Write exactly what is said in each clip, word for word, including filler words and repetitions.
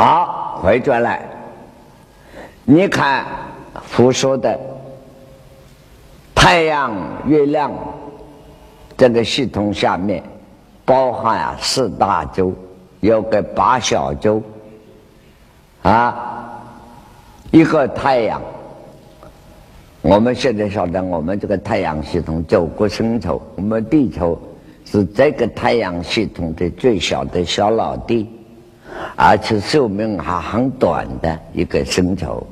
好，回转来，你看佛说的太阳、月亮这个系统下面，包含啊四大洲，有个八小洲，啊，一个太阳。我们现在晓得，我们这个太阳系统九个星球，我们地球是这个太阳系统的最小的小老弟，而且寿命还很短的一个星球。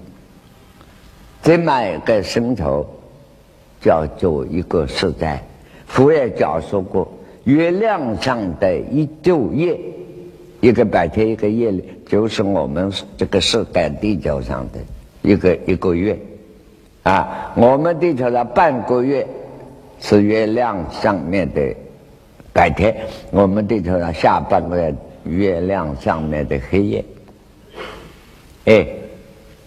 这么一个星球叫做一个世代。佛也讲说过，月亮上的一昼夜，一个白天一个夜里，就是我们这个世代地球上的一个一个月。啊，我们地球的半个月是月亮上面的白天，我们地球的下半个月月亮上面的黑夜。哎，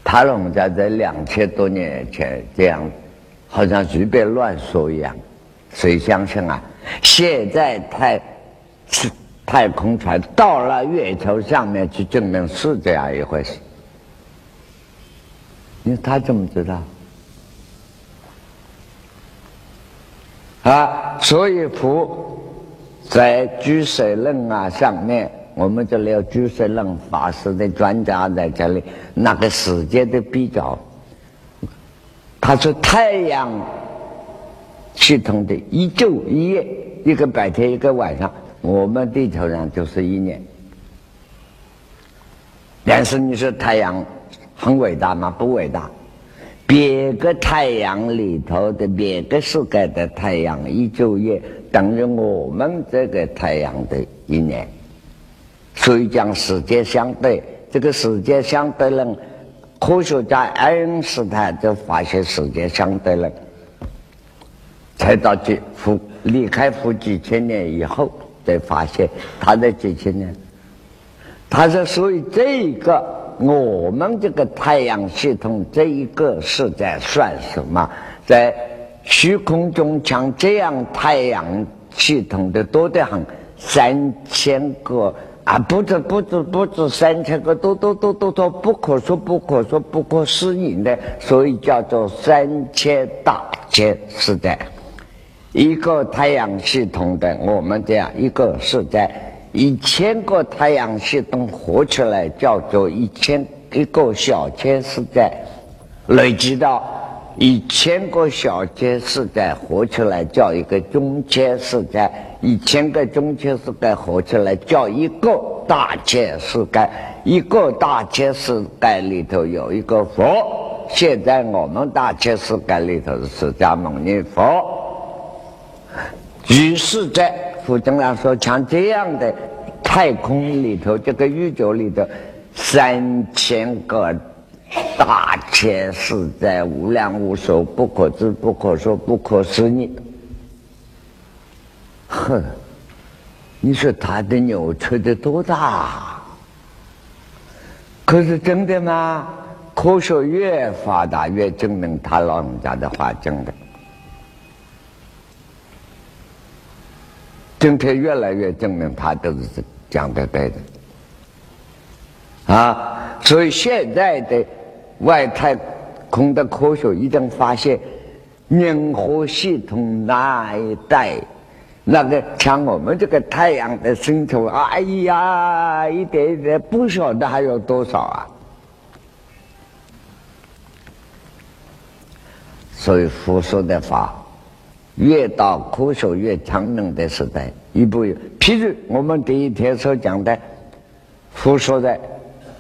塔龙在这两千多年前这样，好像随便乱说一样，谁相信啊？现在太太空船到了月球上面去，证明是这样一回事。你他怎么知道？啊，所以佛在俱舍论啊上面，我们这里有俱舍论法师的专家在这里，那个时间的比较，他说太阳系统的一昼一夜，一个白天一个晚上，我们地球上就是一年。但是你说太阳很伟大吗？不伟大。别个太阳里头的别个世界的太阳一昼夜，等于我们这个太阳的一年，所以讲时间相对。这个时间相对论，科学家爱因斯坦就发现时间相对论，才到几乎离开乎几千年以后才发现他的几千年。他说，所以这个。我们这个太阳系统这一个是在算什么？在虚空中像这样太阳系统的多得很，三千个啊，不止不止不止三千个，多多多多多，不可说不可说不可思议的，所以叫做三千大千世代。一个太阳系统的我们这样一个世代。一千个太阳系统合起来叫做一千一个小千世代，累积到一千个小千世代合起来叫一个中千世代，一千个中千世代合起来叫一个大千世代。一个大千世代里头有一个佛，现在我们大千世代里头是释迦牟尼佛。于是在我经常说，像这样的太空里头，这个宇宙里头，三千个大千世代，无量无数，不可知、不可说、不可思议。哼，你说他的扭曲的多大？可是真的吗？科学越发达，越证明他老人家的话真的。今天越来越证明他都是讲的对的啊，所以现在的外太空的科学已经发现，银河系统那一带，那个像我们这个太阳的星球，哎呀，一点一点不晓得还有多少啊！所以佛说的法。越到科学越昌明的时代，一步一步。譬如我们第一天所讲的，佛说的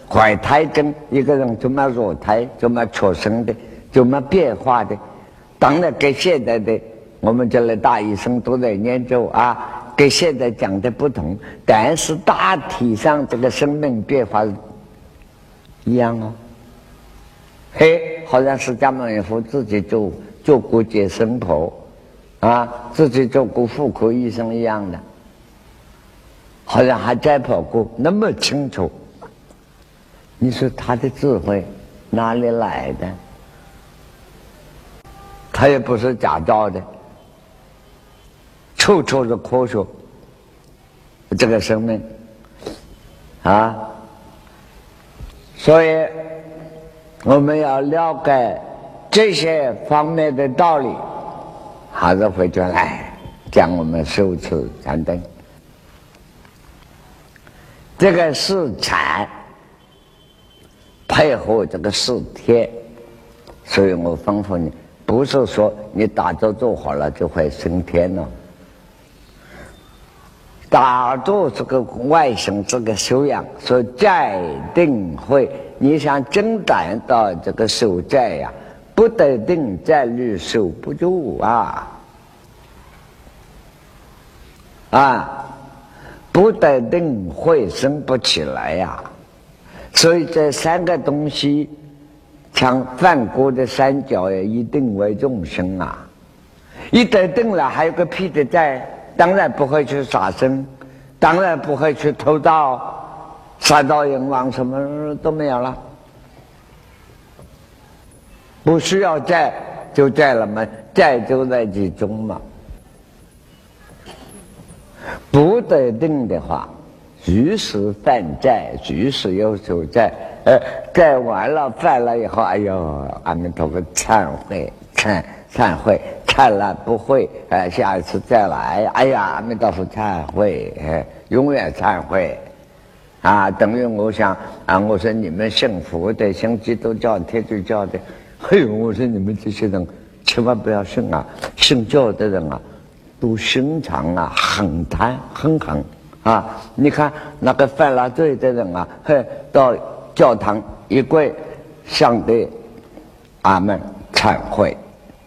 怀胎跟一个人怎么入胎、怎么出生的、怎么变化的，当然跟现在的我们这类大医生都在研究啊，跟现在讲的不同，但是大体上这个生命变化一样哦。嘿，好像释迦牟尼佛自己就做过接生婆。啊，自己做过妇科医生一样的，好像还摘跑过，那么清楚。你说他的智慧哪里来的？他也不是假造的，处处是科学。这个生命啊，所以我们要了解这些方面的道理，还是回转来讲我们受持禅定。这个是禅配合这个是天，所以我吩咐你，不是说你打坐做好了就会升天了。打坐这个外省这个修养，所以戒定慧，你想增长到这个守戒呀、啊，不得定戒律守不住啊啊，不得定慧生不起来呀、啊。所以这三个东西，像犯过的三角也一定为众生啊，一得定了，还有个屁的在。当然不会去杀生，当然不会去偷盗、杀盗淫妄，什么都没有了，不需要戒就戒了嘛，戒就在其中嘛。不得定的话，随时犯戒，随时有所戒，呃，戒完了犯了以后，哎呦，阿弥陀佛，忏悔，忏忏悔。看了不会，哎，下一次再来。哎呀，阿弥陀佛，忏悔，哎，永远忏悔，啊，等于我想啊，我说你们信佛的、信基督教、天主教的，嘿，我说你们这些人千万不要信啊，信教的人啊，都心肠啊很贪很狠啊。你看那个犯了罪的人啊，嘿，到教堂一跪，上帝，阿门，忏悔。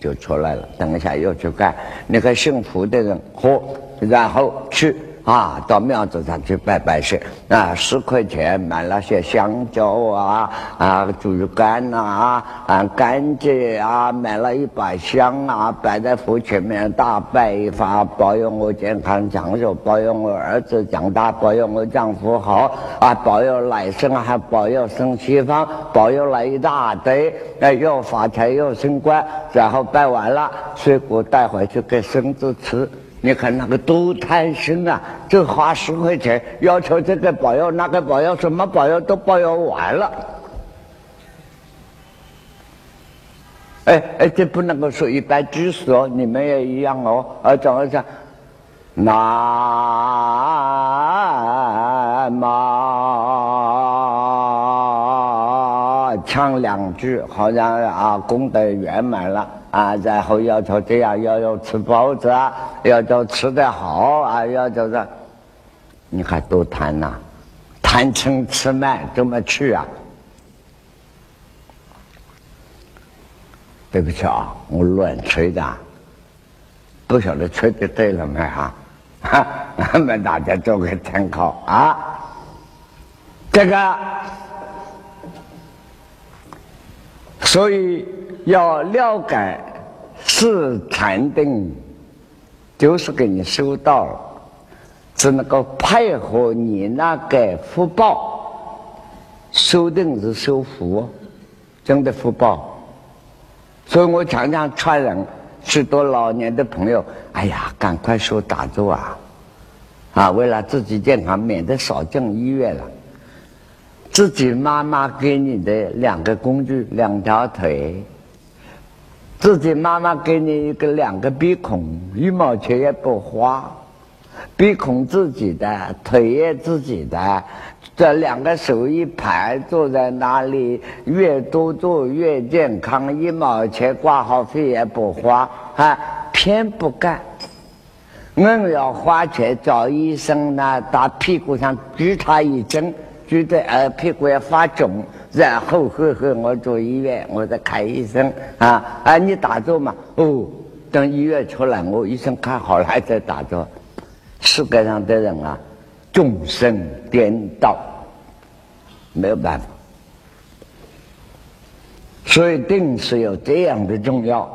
就出来了，等一下又去干。那个信佛的人喝，然后去啊，到庙子上去拜拜去啊，十块钱买了些香蕉啊啊，竹竿啊啊，甘蔗啊，买了一把香啊，摆在佛前面大拜一发，保佑我健康长寿，保佑我儿子长大，保佑我丈夫好啊，保佑来生，还保佑生西方，保佑了一大堆。哎，又发财又升官，然后拜完了，水果带回去给孙子吃。你看那个都贪心啊，就花十块钱要求这个保佑那个保佑，什么保佑都保佑完了。哎哎，这不能够说一般知识哦，你们也一样哦。啊，讲一下，南无，唱两句，好像啊功德圆满了。啊，然后要求这样，要要吃包子啊，要求吃得好啊，要求这，你还多贪呐、啊，贪嗔痴慢这么去啊？对不起啊，我乱吹的，不晓得吹的对了没啊？哈，我们大家做个参考啊。这个，所以。要了解是禅定，就是给你修道了，只能够配合你那个福报。修定是修福，真的福报。所以我常常劝人，许多老年的朋友，哎呀，赶快修打坐啊！啊，为了自己健康，免得少进医院了。自己妈妈给你的两个工具，两条腿。自己妈妈给你一个两个鼻孔，一毛钱也不花，鼻孔自己的，腿也自己的，这两个手一排坐在那里，越多做越健康，一毛钱挂号费也不花，啊，偏不干，硬要花钱找医生呢，打屁股上举他一针，举的呃屁股也发肿，然后呵呵，我住医院，我在看医生啊啊！你打坐嘛？哦，等医院出来，我医生看好了还在打坐。世界上的人啊，众生颠倒，没有办法。所以定是有这样的重要，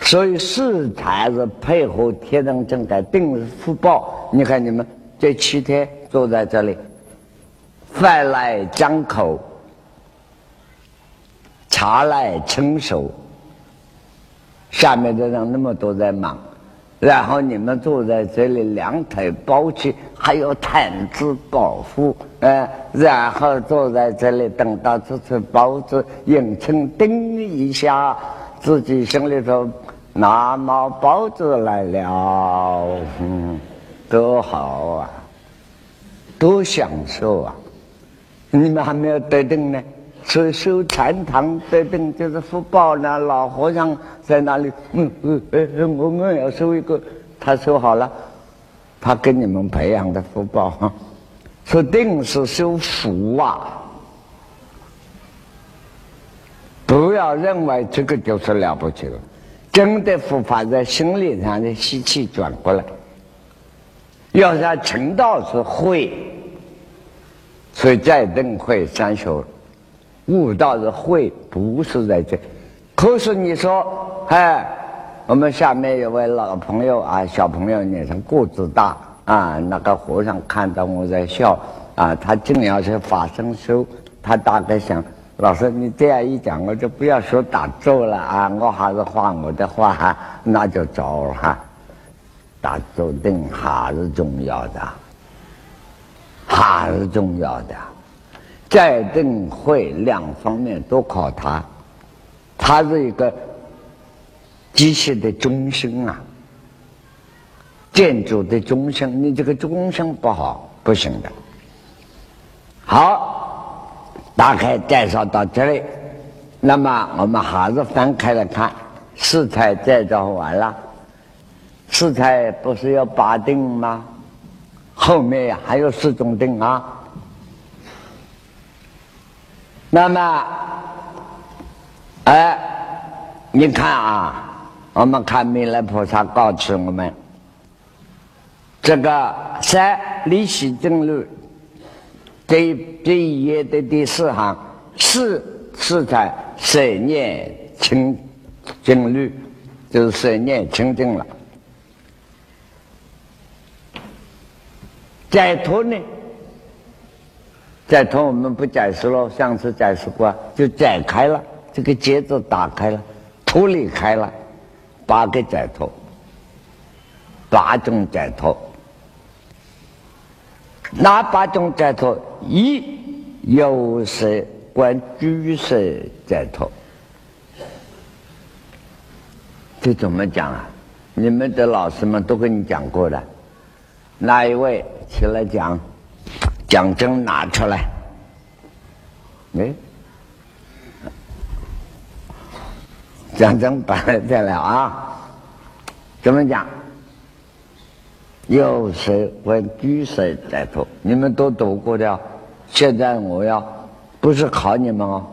所以是才是配合天人正改，定是福报。你看你们这七天。坐在这里，饭来张口，茶来伸手。下面的人那么多在忙，然后你们住在这里，两腿包起，还有毯子保护，呃，然后坐在这里，等到这次包子引擎叮一下，自己心里头拿毛包子来了，嗯，多好啊，多享受啊！你们还没有得定呢。所以修禅堂得定就是福报呢。老和尚在那里，嗯嗯嗯，我们要收一个，他收好了，他给你们培养的福报哈。说定是修福啊，不要认为这个就是了不起了，真的佛法在心理上的吸气转过来，要是成道是慧，所以在定慧三修。悟道是慧，不是在这。可是你说，哎，我们下面有位老朋友啊，小朋友，你是个子大啊，那个和尚看到我在笑啊，他竟然是法身修，他大概想，老师你这样一讲，我就不要说打坐了啊，我还是画我的画、啊，那就糟了哈、啊。打坐定还是重要的，还是重要的。在定慧两方面都考他，他是一个机械的中心啊，建筑的中心，你这个中心不好不行的。好，大概介绍到这里，那么我们还是翻开来看，四财介绍完了，四财不是有八定吗？后面还有四种定啊。那么，哎，你看啊，我们看弥勒菩萨告知我们，这个三离喜正律这这一页的第四行，四是在舍念清净律，就是舍念清净了。解脱呢？解脱我们不解释了，上次解释过，就解开了，这个结子打开了，脱离开了，八个解脱，八种解脱。哪八种解脱？一有色观俱舍解脱。这怎么讲啊？你们的老师们都跟你讲过的，哪一位起来讲？讲真拿出来，哎，讲真摆在了啊！怎么讲？有谁会举谁在头？你们都读过的，现在我要不是考你们哦，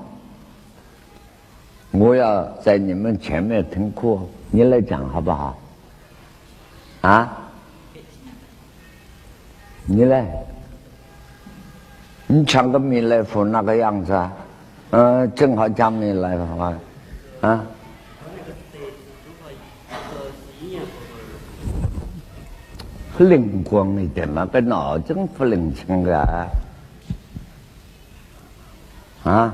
我要在你们前面听课，你来讲好不好？啊，你来。你抢个弥勒佛那个样子啊，嗯、呃，正好讲弥勒佛啊，啊。灵光一点嘛，个脑筋不灵清的啊。啊。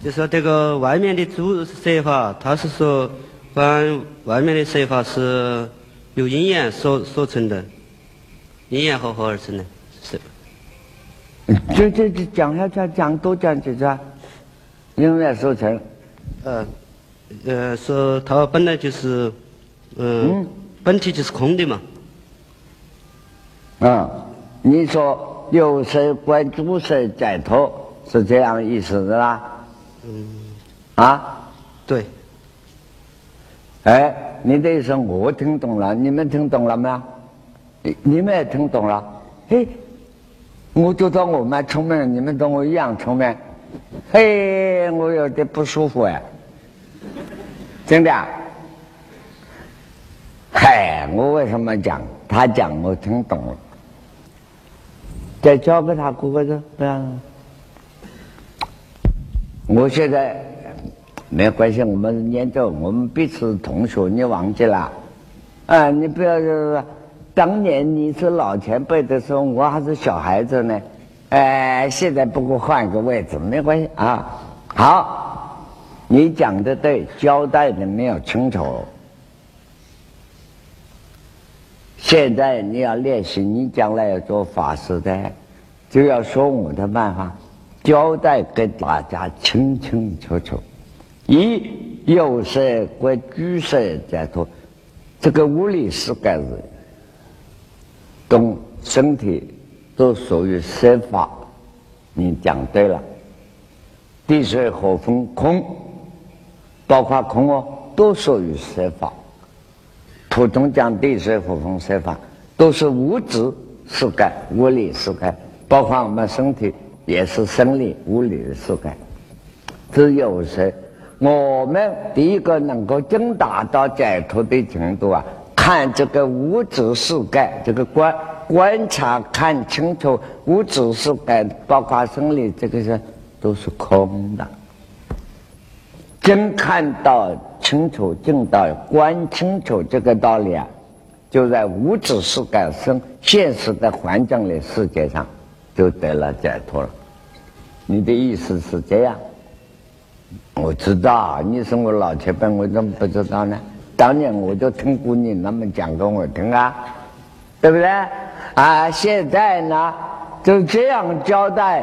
就说这个外面的诸说法，他是说关外面的说法是由因缘所所成的，因缘和合而成的，是。就就就讲下去，讲多讲几句，因为说成，呃，呃，说它本来就是，呃、嗯，本体就是空的嘛。啊、嗯，你说有谁观诸谁解脱，是这样意思的啦？嗯。啊？对。哎，你的意思我听懂了，你们听懂了没有？你你们也听懂了？嘿。我就当我蛮聪明，你们跟我一样聪明。嘿，我有点不舒服呀、啊，真的、啊。嗨，我为什么讲？他讲我听懂了。再教给他哥哥这样。我现在没关系，我们研究，我们彼此同学，你忘记了？啊，你不要就是。当年你是老前辈的时候，我还是小孩子呢，哎，现在不过换个位置没关系啊。好，你讲的对，交代的没有清楚。现在你要练习，你将来要做法师的，就要说我的办法，交代给大家清清楚楚。一有色归俱色解脱，这个无理是盖子，懂身体都属于色法，你讲对了。地水火风空，包括空哦，都属于色法。普通讲地水火风色法，都是无执是盖，无理是盖。包括我们身体也是生理无理的世界，只有是我们第一个能够真达到解脱的程度啊，看这个无执世界，这个观观察看清楚无执世界，包括生理这个是都是空的，真看到清楚正道，观清楚这个道理啊，就在无执世界生现实的环境里世界上。就得了解脱了。你的意思是这样？我知道，你是我老前辈，我怎么不知道呢？当年我就听过你那么讲给我听啊，对不对？啊，现在呢就这样交代，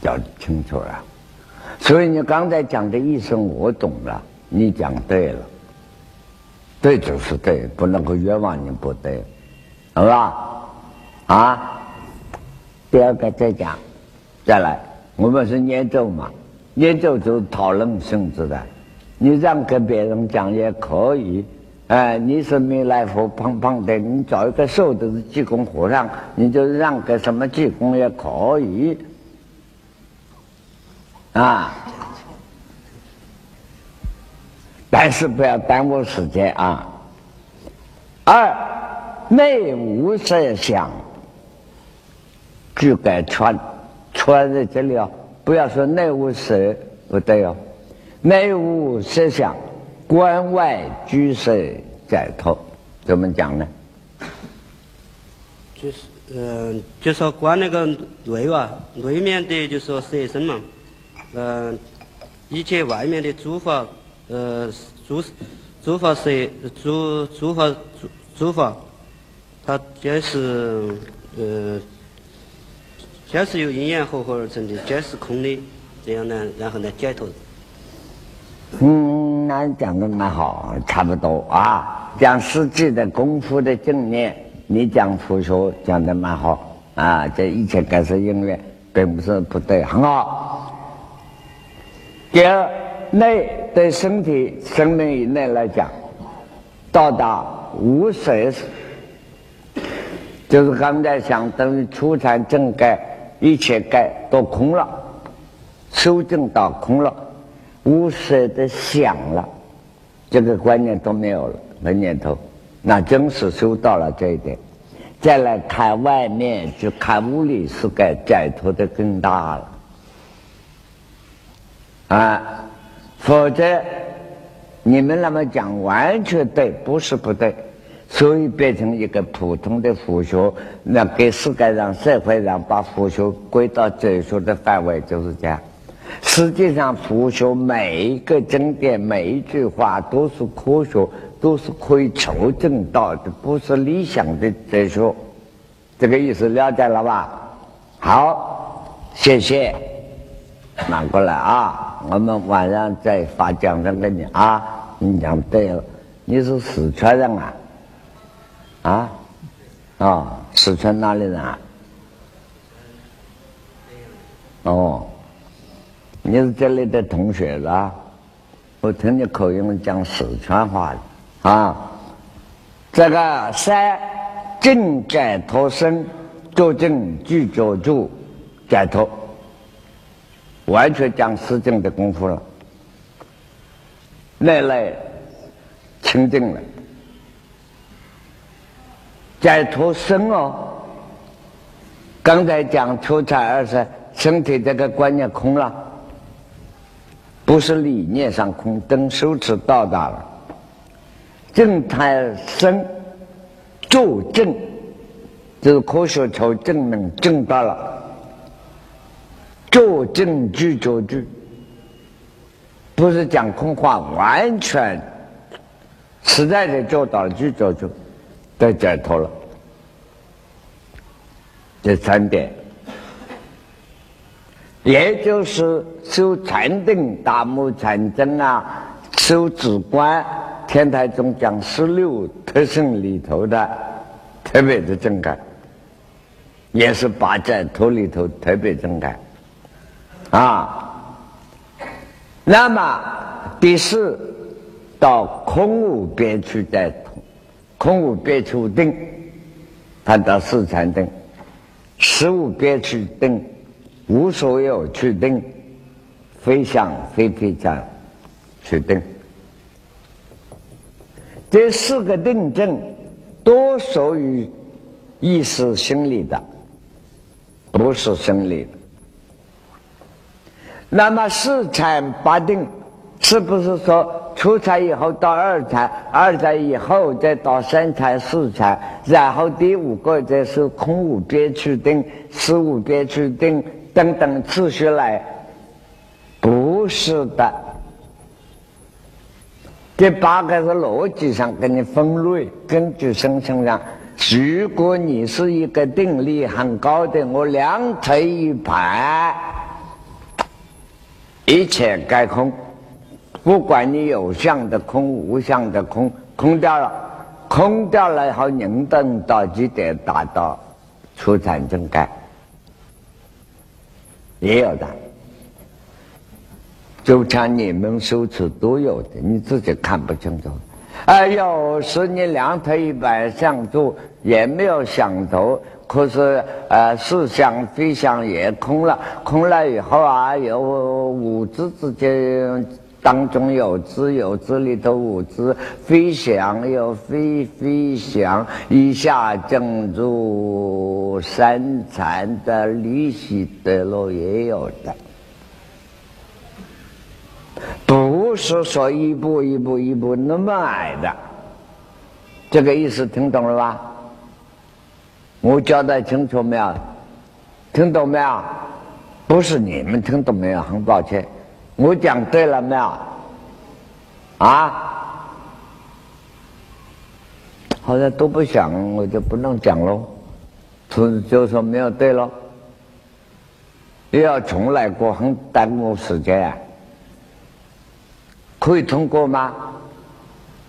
讲清楚了。所以你刚才讲的意思我懂了，你讲对了，对就是对，不能够冤枉你不对，好吧？啊，第二个再讲，再来，我们是念咒嘛，念咒就是讨论性质的，你让给别人讲也可以，哎、呃，你是弥勒佛胖胖的，你找一个瘦的是济公和尚，你就让给什么济公也可以，啊，但是不要耽误时间啊。二，内无设想。就该穿，穿在这里哦，不要说内无色不对哦，内无色想，关外居色解脱，怎么讲呢？就是嗯、呃，就说关那个内哇、啊，内面的就说色身嘛，嗯、呃，一切外面的诸法，呃，诸诸法色，诸诸法诸诸法，它皆是呃。全是由因缘和合而成的，全是空的，这样呢，然后呢解脱。嗯，那讲的蛮好，差不多啊。讲实际的功夫的正念，你讲佛学讲的蛮好啊。这一切改是因缘，并不是不对，很好。第二，内对身体、生命以内来讲，到达无色，就是刚才想等于初禅正盖。一切盖都空了，修正到空了，无色的想了，这个观念都没有了，没念头，那真是修到了这一点。再来看外面，就看无理世界，解脱的更大了啊！否则你们那么讲完全对，不是不对。所以变成一个普通的佛学，那给世界上社会上把佛学归到哲学的范围，就是这样。实际上佛学每一个经典每一句话都是科学，都是可以求证到的，不是理想的哲学，这个意思了解了吧？好，谢谢，拿过来啊，我们晚上再发奖章给你啊。你讲对了，你是四川人啊？啊，哦，四川哪里人啊？哦，你是这里的同学啦，我听你口音讲四川话的啊。这个三正解脱身，究竟具足住解脱，完全讲实证的功夫了，内内清净了。解脱身哦，刚才讲初禅二十，身体这个观念空了，不是理念上空，等修持到达了，正禅身助证，就是科学求证明证到了，助证具足具，不是讲空话，完全实在的做到了具足具。再解脱了。第三点，也就是修禅定、达摩禅宗啊，修止观，天台宗讲十六特胜里头的特别的正感，也是八解脱里头特别正感啊。那么第四，到空无边处解脱，空无边处定，他到四禅定。十无边处定，无所有去定，非想非非想去定。这四个定证都属于意识心理的，不是生理的。那么四禅八定，是不是说出禅以后到二禅，二禅以后再到三禅四禅，然后第五个再是空无边处定、十无边处定等等次序来？不是的，这八个是逻辑上给你分类，根据生成上。如果你是一个定力很高的，我两腿一盘，一切皆空。不管你有相的空，无相的空，空掉了，空掉了以后，能等到几点达到出禅正解？也有的，就像你们修持都有的，你自己看不清楚。哎，有时你两腿一摆，相住也没有想头，可是呃，是想非想也空了，空了以后啊，有五支之间。当中有知，有知里头无知，非想有非非想，一下正入三禅的离喜得乐也有的，不是说一步一步一步那么矮的，这个意思听懂了吧？我交代清楚没有？听懂没有？不是你们听懂没有？很抱歉。我讲对了没有？啊，好像都不想，我就不能讲喽，就就说没有对喽，又要重来过，很耽误时间啊。可以通过吗？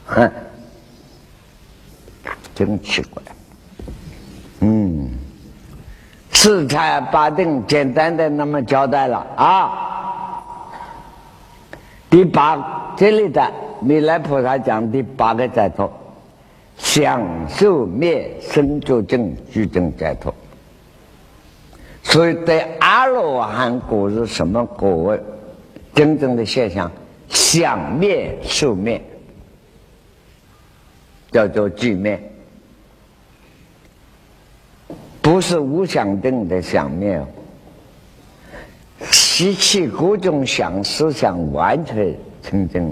哼，真奇怪。嗯，四禅八定简单的那么交代了啊。第八，这里的弥勒菩萨讲第八个解脱，想受灭生究竟具证解脱。所以对阿罗汉果是什么果？真正的现象，想灭受灭，叫做寂灭，不是无想定的想灭。习气各种想思想完全清净，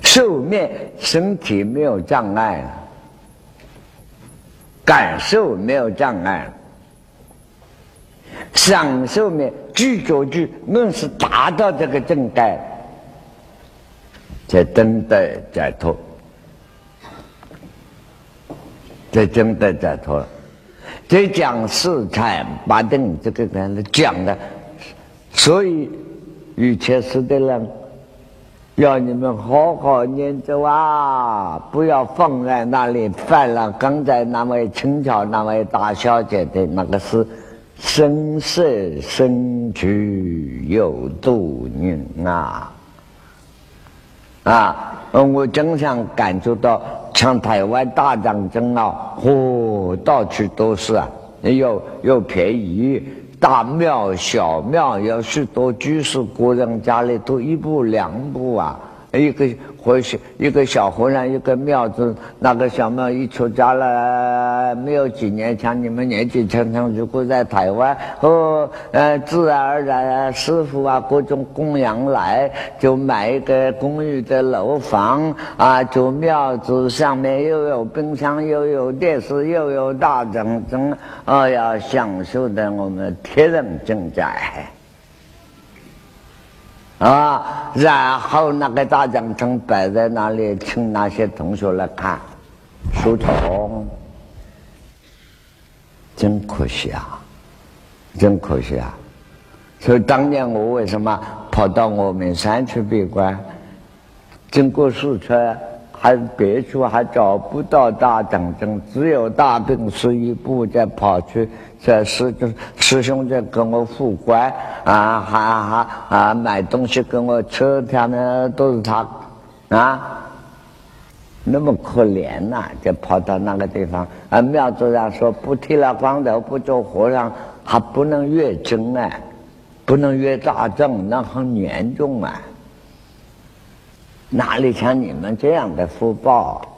受灭身体没有障碍了，感受没有障碍了，享受灭具足具，硬是达到这个正解，这真的解脱，这真的解脱了。这讲四禅八定这个人讲的，所以瑜伽师的人要你们好好念咒啊，不要放在那里犯了刚才那位轻巧那位大小姐的那个是声色身躯有度念啊啊！我真想感受到。像台湾大长征啊，嚯、哦，到处都是啊，又又便宜，大庙小庙，有许多居士国人家里都一步两步啊，一个回去一个小和尚一个庙子，那个小庙一出家了，没有几年，像你们年纪轻轻，如果在台湾，哦，呃，自然而然师傅啊，各种供养来，就买一个公寓的楼房啊，就庙子上面又有冰箱，又有电视，又有大掌灯，哎、哦、呀，享受的我们天人正在。啊，然后那个大奖城摆在那里，请那些同学来看，疏通，真可惜啊，真可惜啊！所以当年我为什么跑到我们山区闭关？经过四川，还别处还找不到大等症，只有大病师一部在跑去，在师师兄在跟我复关啊，还还啊买东西跟我吃，他们都是他啊。那么可怜呐、啊，就跑到那个地方。啊，庙主上说不剃了光头，不做和尚，还不能越经啊，不能越大正，那很严重啊！哪里像你们这样的福报、啊？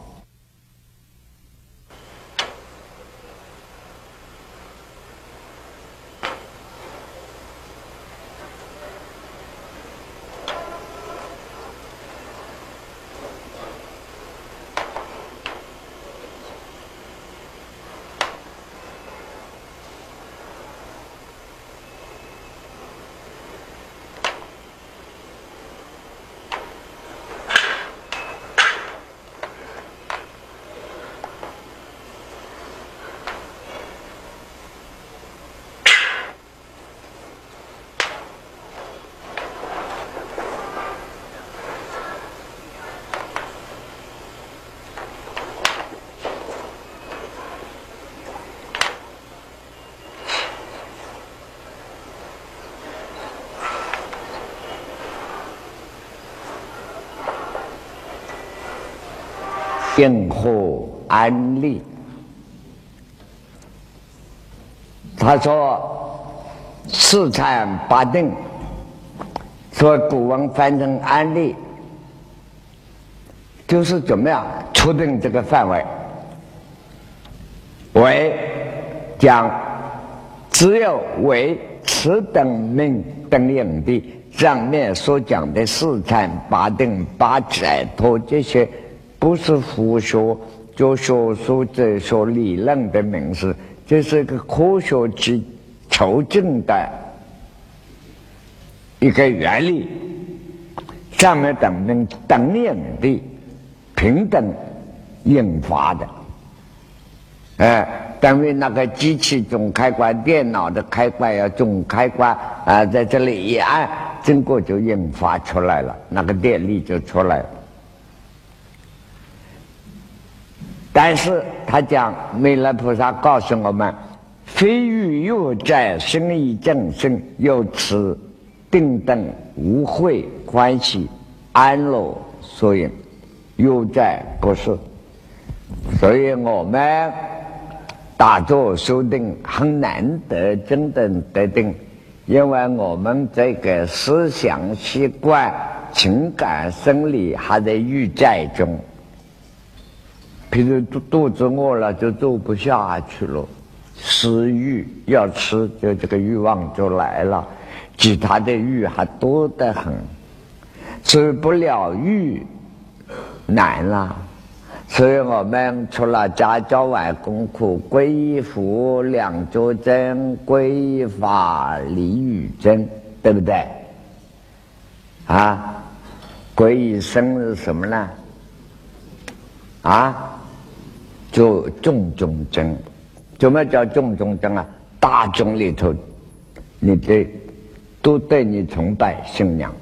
应护安利，他说四禅八定，说古文翻成安利，就是怎么样确定这个范围为讲只有为此等命等影地上面所讲的四禅八定八解脱这些。不是佛学、就学术、哲学理论的名词，这是一个科学及求证的一个原理。上面等等等影的平等引发的，哎、呃，等于那个机器总开关、电脑的开关呀，总开关啊、呃，在这里一按，经过就引发出来了，那个电力就出来了。但是他讲，弥勒菩萨告诉我们：非欲有在，生亦正生，有此定等无慧欢喜安乐所应，有在不是。所以我们打坐修定很难得真的得定，因为我们这个思想、习惯、情感、生理还在欲在中。比如肚子饿了就坐不下去了，食欲要吃，就这个欲望就来了，其他的欲还多得很，吃不了欲难了。所以我们除了家教外功课，皈依佛两足真，皈依法理与真，对不对啊？皈依僧是什么呢？啊，就种种真，怎么叫种种真啊？大众里头，你对，都对你崇拜信仰，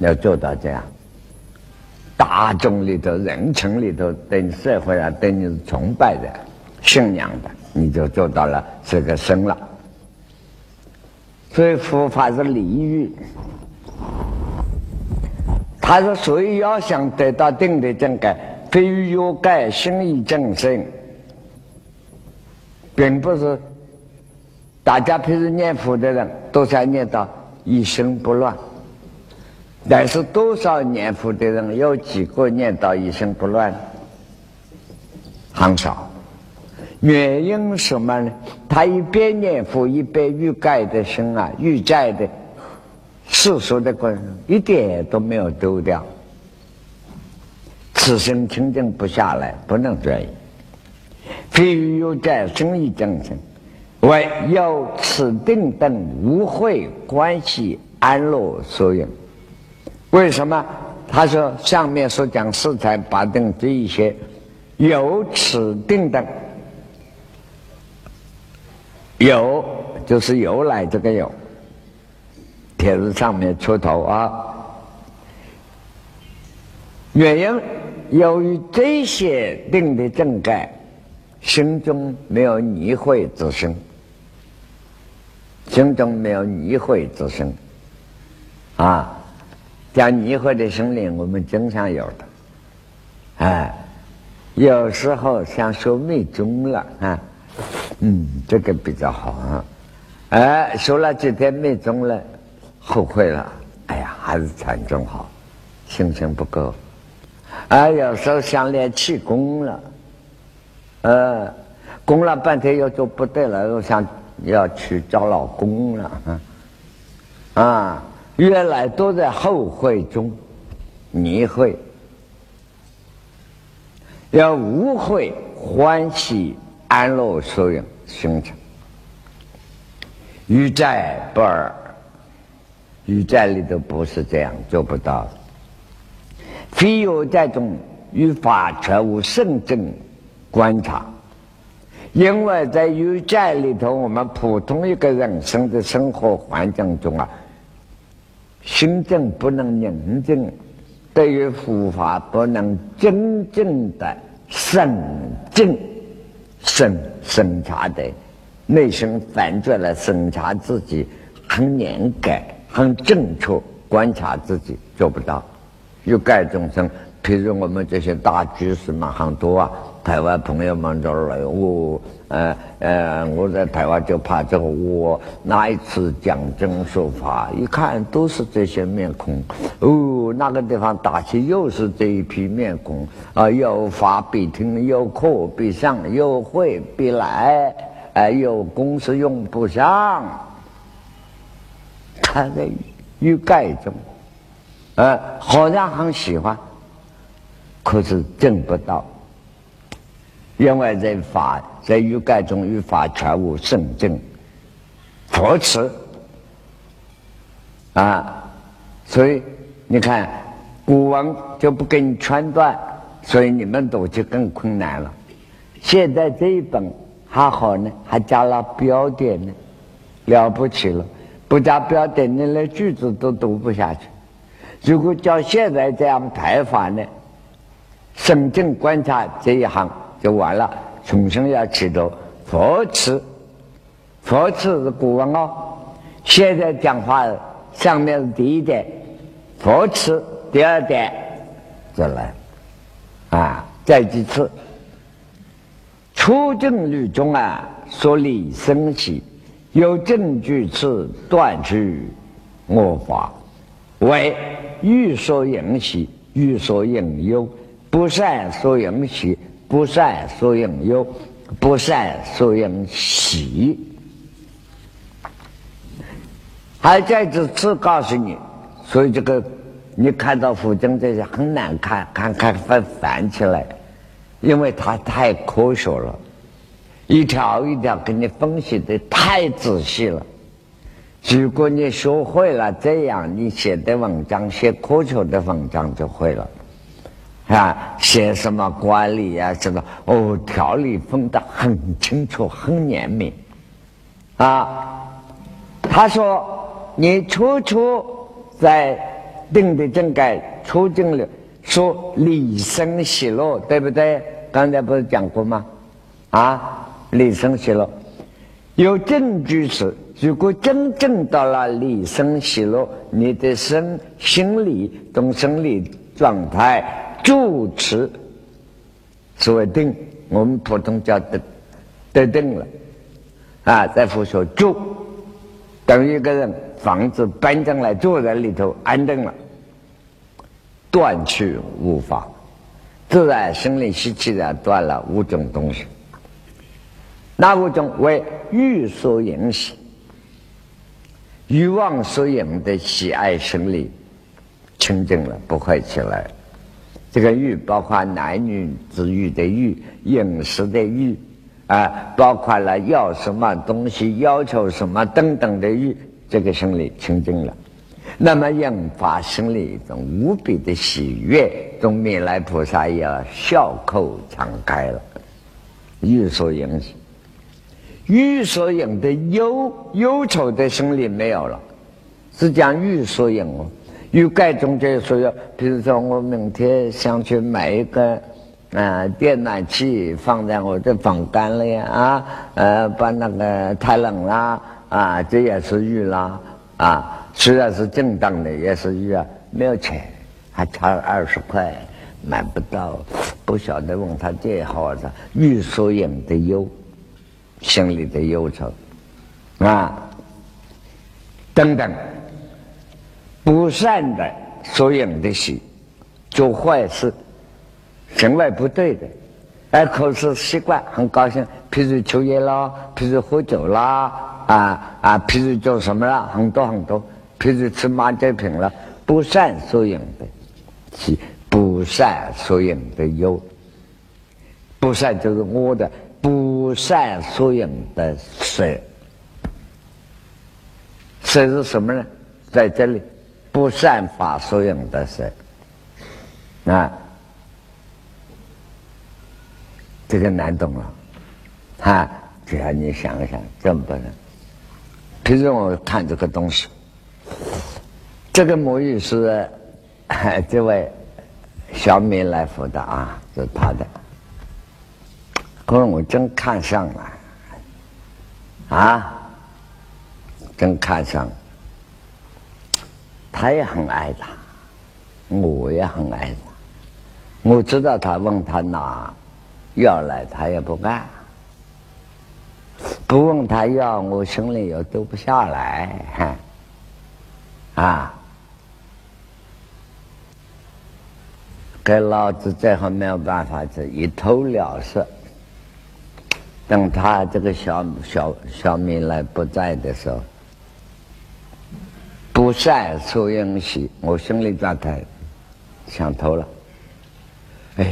要做到这样。大众里头、人群里头，对你社会啊，对你是崇拜的、信仰的，你就做到了这个身了。所以佛法是理喻。他说：“所以要想得到定的正改，非欲有改，心亦正生，并不是大家平时念佛的人都想念到一生不乱，但是多少念佛的人有几个念到一生不乱？很少。原因什么呢？他一边念佛，一边欲改的心啊，欲在的。”世俗的观一点都没有丢掉，此生清净不下来，不能转移。非欲有在，生亦正生，唯有此定等无慧欢喜安乐所应。为什么他说上面所讲四禅八定这一些有此定等，有就是由来这个有，铁字上面出头啊。原因由于这些定的正改，心中没有泥秽之声，心中没有泥秽之声啊，讲泥秽的生灵我们经常有的，哎、啊，有时候像说密宗了啊，嗯，这个比较好啊，哎、啊，说了几天密宗了，后悔了，哎呀，还是禅宗好，心情不够，啊，有时候想练气功了，呃，功了半天又做不对了，又想要去找老公了，啊，啊。原来都在后悔中，你会要无悔欢喜安乐受用形成，于在不尔，于在里头不是这样，做不到。非有在中，于法全无圣正观察，因为在于在里头，我们普通一个人生的生活环境中啊。心正不能宁静，对于佛法不能真正的深静深审查的内心反转来审查自己，很严格很正确观察自己做不到。欲盖众生，譬如我们这些大居士嘛，很多啊，台湾朋友们都来我、哦、呃呃，我在台湾就怕这个我、哦、那一次讲经说法，一看都是这些面孔，哦，那个地方打起又是这一批面孔啊、呃，有法必听，有课必上，有会必来，哎、呃，有功是用不上，他在欲盖中，呃，好像很喜欢，可是挣不到。因为在法在欲盖中，于法全无圣正佛持啊，所以你看古王就不给你穿断，所以你们读就更困难了。现在这一本还好呢，还加了标点呢，了不起了，不加标点你连句子都读不下去。如果照现在这样排法呢，圣正观察这一行就完了，重新要起头。佛持，佛持是古文哦。现在讲话上面是第一点，佛持第二点，再来，啊，再几次。出证律中啊，说理生起，有证据次断去恶法，为欲所引喜，欲所引忧，不善所引喜。不善所引忧，不善所引喜。还在这次告诉你，所以这个你看到佛经这些很难看，看看翻翻起来，因为它太科学了，一条一条给你分析的太仔细了。如果你学会了这样，你写的文章，写科学的文章就会了。啊，写什么管理啊，这个哦，条理分得很清楚，很严密。啊，他说你处处在定的正改出正了，说理生喜乐，对不对？刚才不是讲过吗？啊，理生喜乐，有证据时，如果真正到了理生喜乐，你的身心理懂生理状态。住持所谓定，我们普通叫得得定了啊。在佛说住，等于一个人房子搬进来住在里头安定了，断去无法，自然生理习气的断了五种东西。那五种为欲所引喜，欲望所引的喜爱生理清净了，不坏起来。这个欲包括男女之欲的欲，饮食的欲啊、呃，包括了要什么东西、要求什么等等的欲，这个生理清净了。那么让发生了一种无比的喜悦，东密来菩萨也笑口常开了。欲所影，欲所影的忧忧愁的生理没有了，是讲欲所影哦。欲盖中间所有，比如说我明天想去买一个呃电暖器放在我的房间里啊，呃把那个太冷啦啊，这也是欲啦啊。虽然是正当的，也是欲啊，没有钱，还差二十块，买不到，不晓得问他借好的，欲所影的忧，心里的忧愁，啊，等等，不善的所影的喜，做坏事，行为不对的，哎，可是习惯很高兴，譬如抽烟啦，譬如喝酒啦，啊啊，譬如做什么啦，很多很多。譬如吃麻醉品了，不善所影的喜，不善所影的忧，不善就是我的，不善所影的舍。舍是什么呢？在这里，不善法所影的舍啊，这个难懂了，啊，只要你想一想，这么不能。譬如我看这个东西。这个母语是这位小米来福的啊，是他的。可是我真看上了啊，真看上了，他也很爱他，我也很爱他。我知道他问他拿要来，他也不干；不问他要，我心里又丢不下来。啊，跟老子最后没有办法，就一头了事。等他这个小小小米来不在的时候，不善所影喜，我心里状态想透了，哎，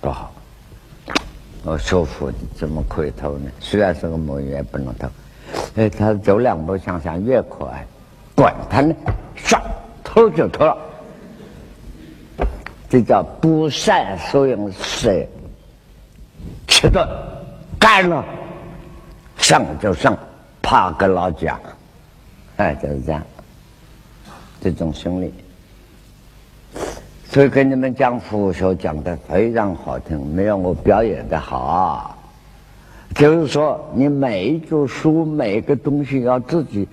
不好，我舒服怎么可以偷呢？虽然是个母鱼，也不能偷。哎，他走两步想想越可爱。管他呢，唰，偷就偷了，这叫不善所影舍。吃的干了，上就上，怕个老蒋，哎，就是这样，这种心理。所以跟你们讲佛所讲的非常好听，没有我表演的好。就是说，你每一句书，每一个东西要自己。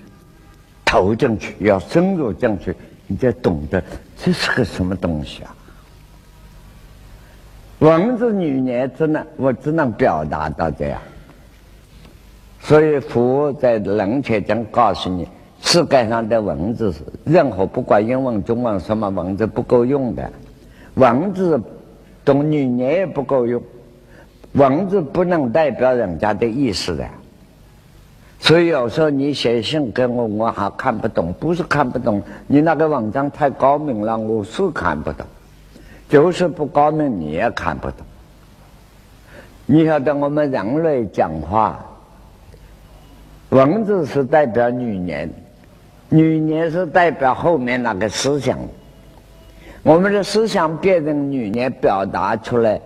投进去，要深入进去，你才懂得这是个什么东西啊！文字语言只能我只能表达到这样，所以佛在楞伽中告诉你，世界上的文字任何不管英文、中文什么文字不够用的，文字懂语言也不够用，文字不能代表人家的意思的。所以有时候你写信给我，我还看不懂，不是看不懂，你那个文章太高明了，我是看不懂，就是不高明你也看不懂。你晓得我们人类讲话，文字是代表语言，语言是代表后面那个思想，我们的思想变成语言表达出来，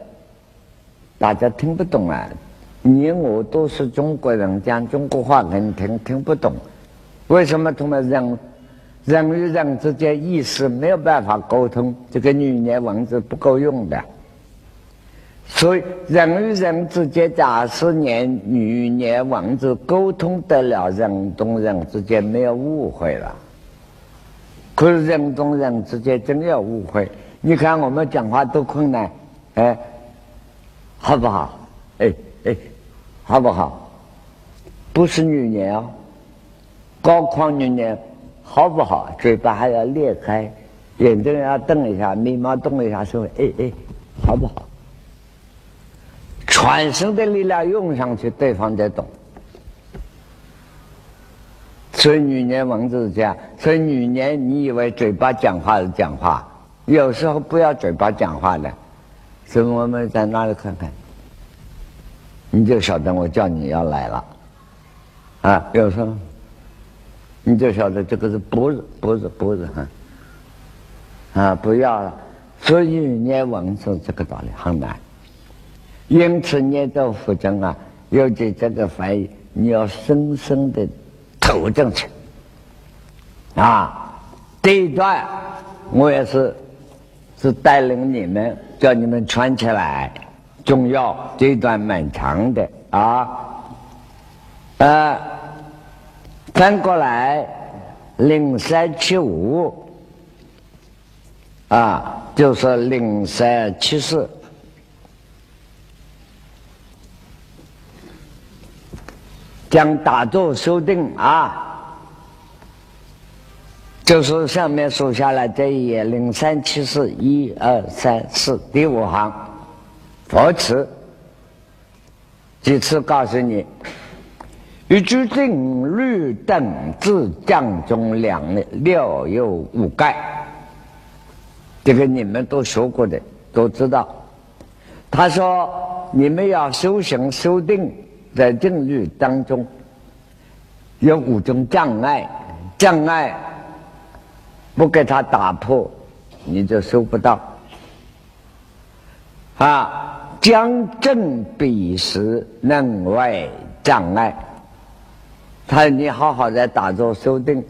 大家听不懂啊。你我都是中国人，讲中国话人听听不懂，为什么？他们人人与人之间意识没有办法沟通，这个语言文字不够用的。所以人与人之间，假使连语言文字沟通得了，人中人之间没有误会了。可是人中人之间真有误会，你看我们讲话多困难，哎，好不好？哎。哎，好不好？不是女人啊，高框女人，好不好？嘴巴还要裂开，眼睛要瞪一下，眉毛动一下，说：“哎哎，好不好？”全身的力量用上去，对方才懂。所以女人文字是这样。所以女人，你以为嘴巴讲话是讲话，有时候不要嘴巴讲话的。所以我们在那里看看。你就晓得我叫你要来了，啊，有时候你就晓得这个是不是不是不是哈，啊，不要所以念往生这个道理很难。因此念到佛经啊，尤其这个翻译，你要深深的投进去。啊，这一段我也是是带领你们，叫你们穿起来，重要这一段蛮长的啊，呃。翻过来，零三七五，啊，就是零三七四，将打坐修定啊，就是上面数下来这一页零三七四一二三四第五行，佛词几次告诉你。于诸定律等自降中两六有五盖，这个你们都学过的，都知道。他说你们要修行修定，在定律当中有五种障碍，障碍不给他打破，你就修不到。啊，将正彼时能外障碍。他说你好好在打坐修定，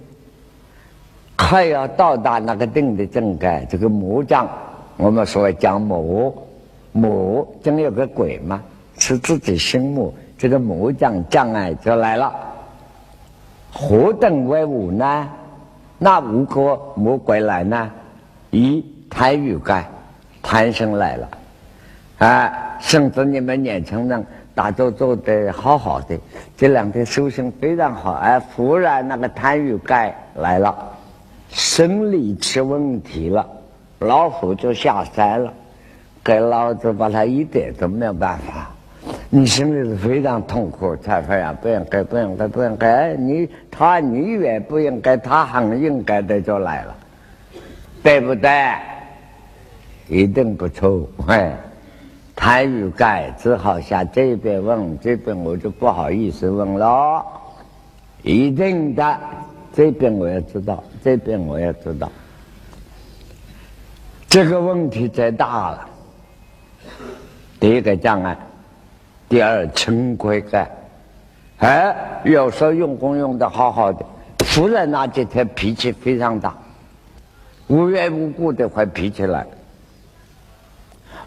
快要到达那个定的正盖，这个魔障，我们所谓讲魔，魔真有个鬼嘛，是自己心魔，这个魔障障碍就来了。何等为五呢？那五个魔鬼来呢？一贪欲盖，贪心来了，啊，甚至你们年轻人。打坐做得好好的，这两天修行非常好，哎，忽然那个贪欲盖来了，生理出问题了，老虎就下山了，给老子把它一点都没有办法，你心里是非常痛苦，才发现不应该，不应该，不应该，你他你也不应该，他很应该的就来了，对不对？一定不错，哎。贪欲盖只好下这边问，这边我就不好意思问了。一定的，这边我也知道，这边我也知道。这个问题太大了。第一个障碍，第二嗔恚盖，哎，有时候用功用得好好的，忽然那几天脾气非常大，无缘无故的坏脾气来。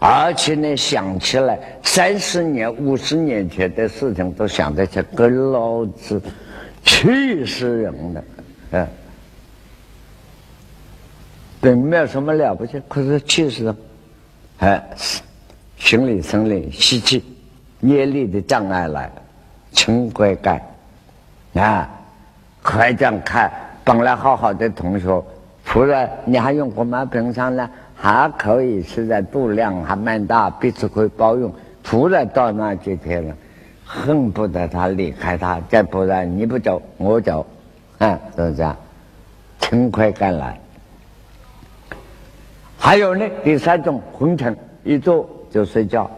而且呢，想起来三十年、五十年前的事情都想得起，跟老子气死人了，嗯，对，没有什么了不起，可是气死人，哎，心理、生理、习气、业力的障碍来，嗔恚盖，啊，快这样看，本来好好的同学，突然你还用过吗？平常呢？还可以，是在度量还蛮大，彼此可以包容。突然到那几天了，恨不得他离开他，再不然你不走我走，啊，是不是啊？嗔恚盖来。还有呢，第三种昏沉，一坐就睡觉，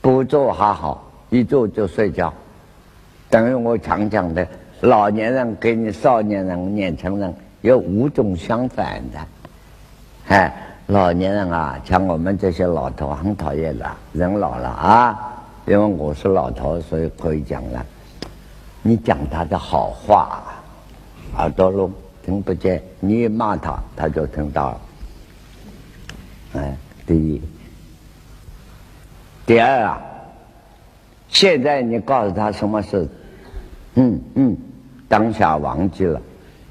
不坐还好，一坐就睡觉，等于我常讲的，老年人跟你少年人、年轻人有五种相反的，哎。老年人啊，像我们这些老头很讨厌的，人老了啊，因为我是老头，所以可以讲了。你讲他的好话，耳朵聋听不见，你一骂他，他就听到了。哎，第一，第二啊，现在你告诉他什么事，嗯嗯，当下忘记了，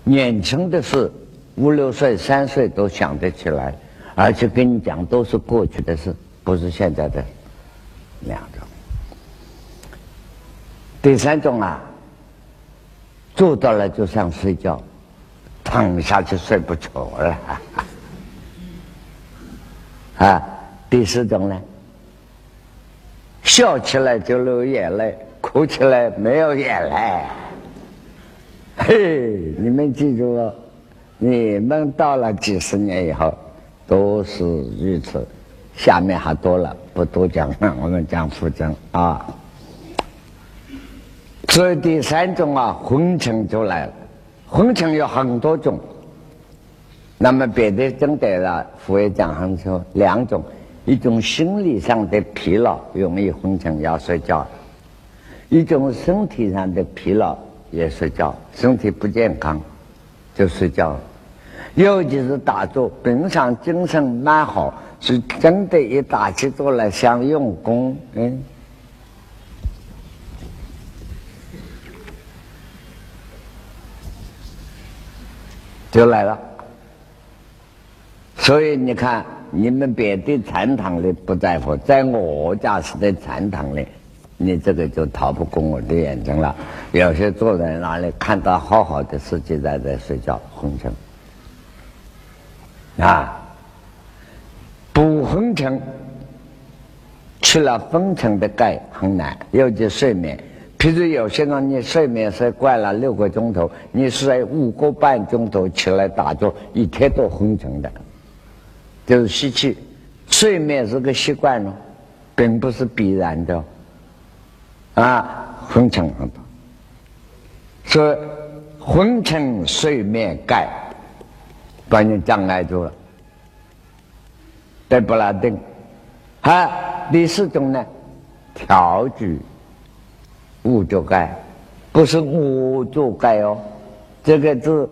年轻的事，五六岁、三岁都想得起来。而且跟你讲都是过去的事，不是现在的。两种，第三种啊，做到了就想睡觉，躺下去睡不着了。啊，第四种呢，笑起来就流眼泪，哭起来没有眼泪。嘿，你们记住了，你们到了几十年以后。都是如此，下面还多了，不多讲了。我们讲复证啊，所以第三种啊，昏沉就来了。红尘有很多种，那么别的中得了佛也讲很多两种，一种心理上的疲劳容易昏沉要睡觉，一种身体上的疲劳也睡觉，身体不健康就睡觉了。尤其是打坐，平常精神蛮好，是真的一打起坐来想用功，嗯。就来了。所以你看，你们别的禅堂里不在乎，在我家是在禅堂里，你这个就逃不过我的眼睛了。有些坐在那里看到好好的世界在在睡觉昏沉啊，补昏沉去了昏沉的钙很难，尤其睡眠。譬如有些人你睡眠睡惯了六个钟头，你睡五个半钟头起来打坐，一天都昏沉的，就是习气。睡眠是个习惯哦，并不是必然的啊，昏沉很多。所以昏沉睡眠盖把你障碍住了，对不啦？对啊。第四种呢，调举我就盖，不是我就盖哦，这个字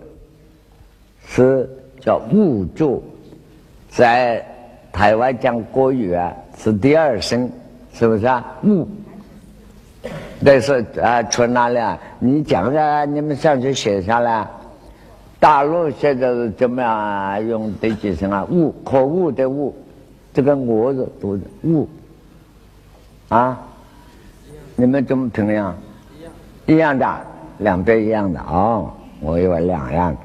是叫我就，在台湾讲国语啊是第二声，是不是啊？我但是啊传哪里啊？你讲的、啊、你们上去写下来、啊、大陆现在是怎么样、啊、用第几声啊？我可恶的我，这个我字读的我啊，你们怎么评量？一样的，两边一样的哦。我以为两样的。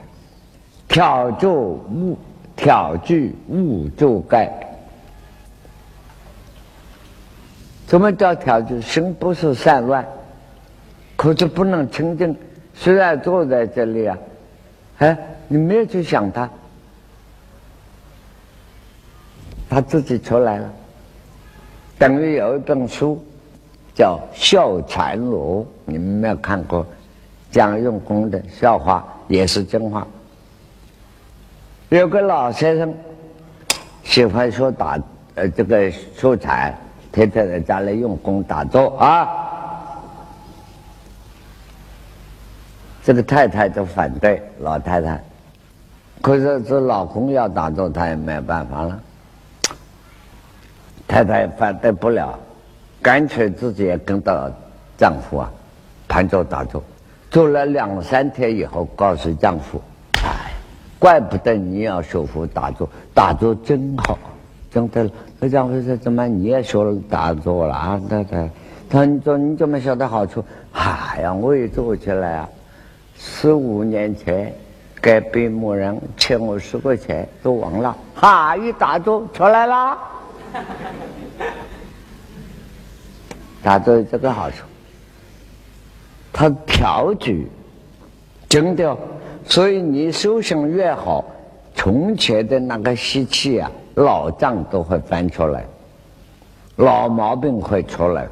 挑就物，挑具物就盖。什么叫挑具？心不是散乱，可是不能清净。虽然坐在这里啊，哎，你没有去想它，它自己出来了。等于有一本书。叫笑禅罗，你们没有看过，讲用功的笑话也是真话。有个老先生喜欢说打呃这个说禅，天天在家里用功打坐啊。这个太太就反对，老太太，可是这老公要打坐，他也没有办法了，太太反对不了。干脆自己也跟到丈夫啊盘坐打坐，坐了两三天以后告诉丈夫，哎，怪不得你要学佛打坐，打坐真好，真的。那丈夫说，怎么你也学了打坐了啊？那他他你说你怎么晓得好处？哎呀，我也做起来啊，十五年前给闭幕人欠我十块钱都完了，哈，一打坐出来了。打坐这个好处，他调举，真的。所以你修行越好，从前的那个习气啊，老账都会翻出来，老毛病会出来。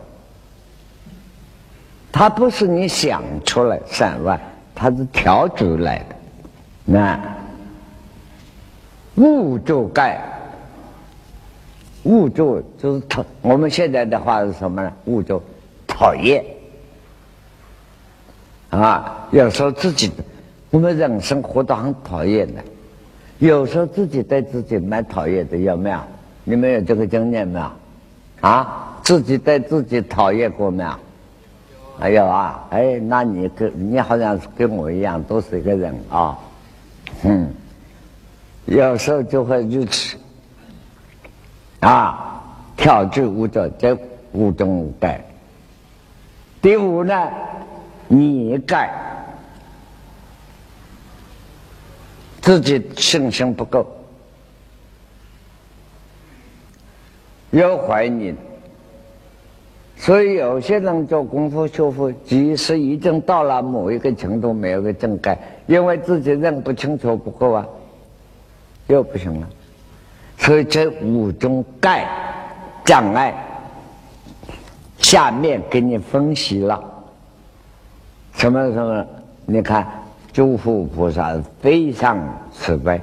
它不是你想出来散乱，它是调举来的。那物就盖。物就就是讨，我们现在的话是什么呢？物就讨厌啊！有时候自己，我们人生活得很讨厌的，有时候自己对自己蛮讨厌的，有没有？你们有这个经验没有？啊，自己对自己讨厌过没有？还有啊，哎，那你跟你好像是跟我一样，都是一个人啊，嗯，有时候就会如此。啊，调制五者，这五种五盖。第五呢，你盖自己信心不够，有怀疑，所以有些人做功夫修复，即使已经到了某一个程度，没有个正盖，因为自己认不清楚不够啊，又不行了。所以这五种盖障碍，下面给你分析了。什么什么？你看诸佛菩萨非常慈悲。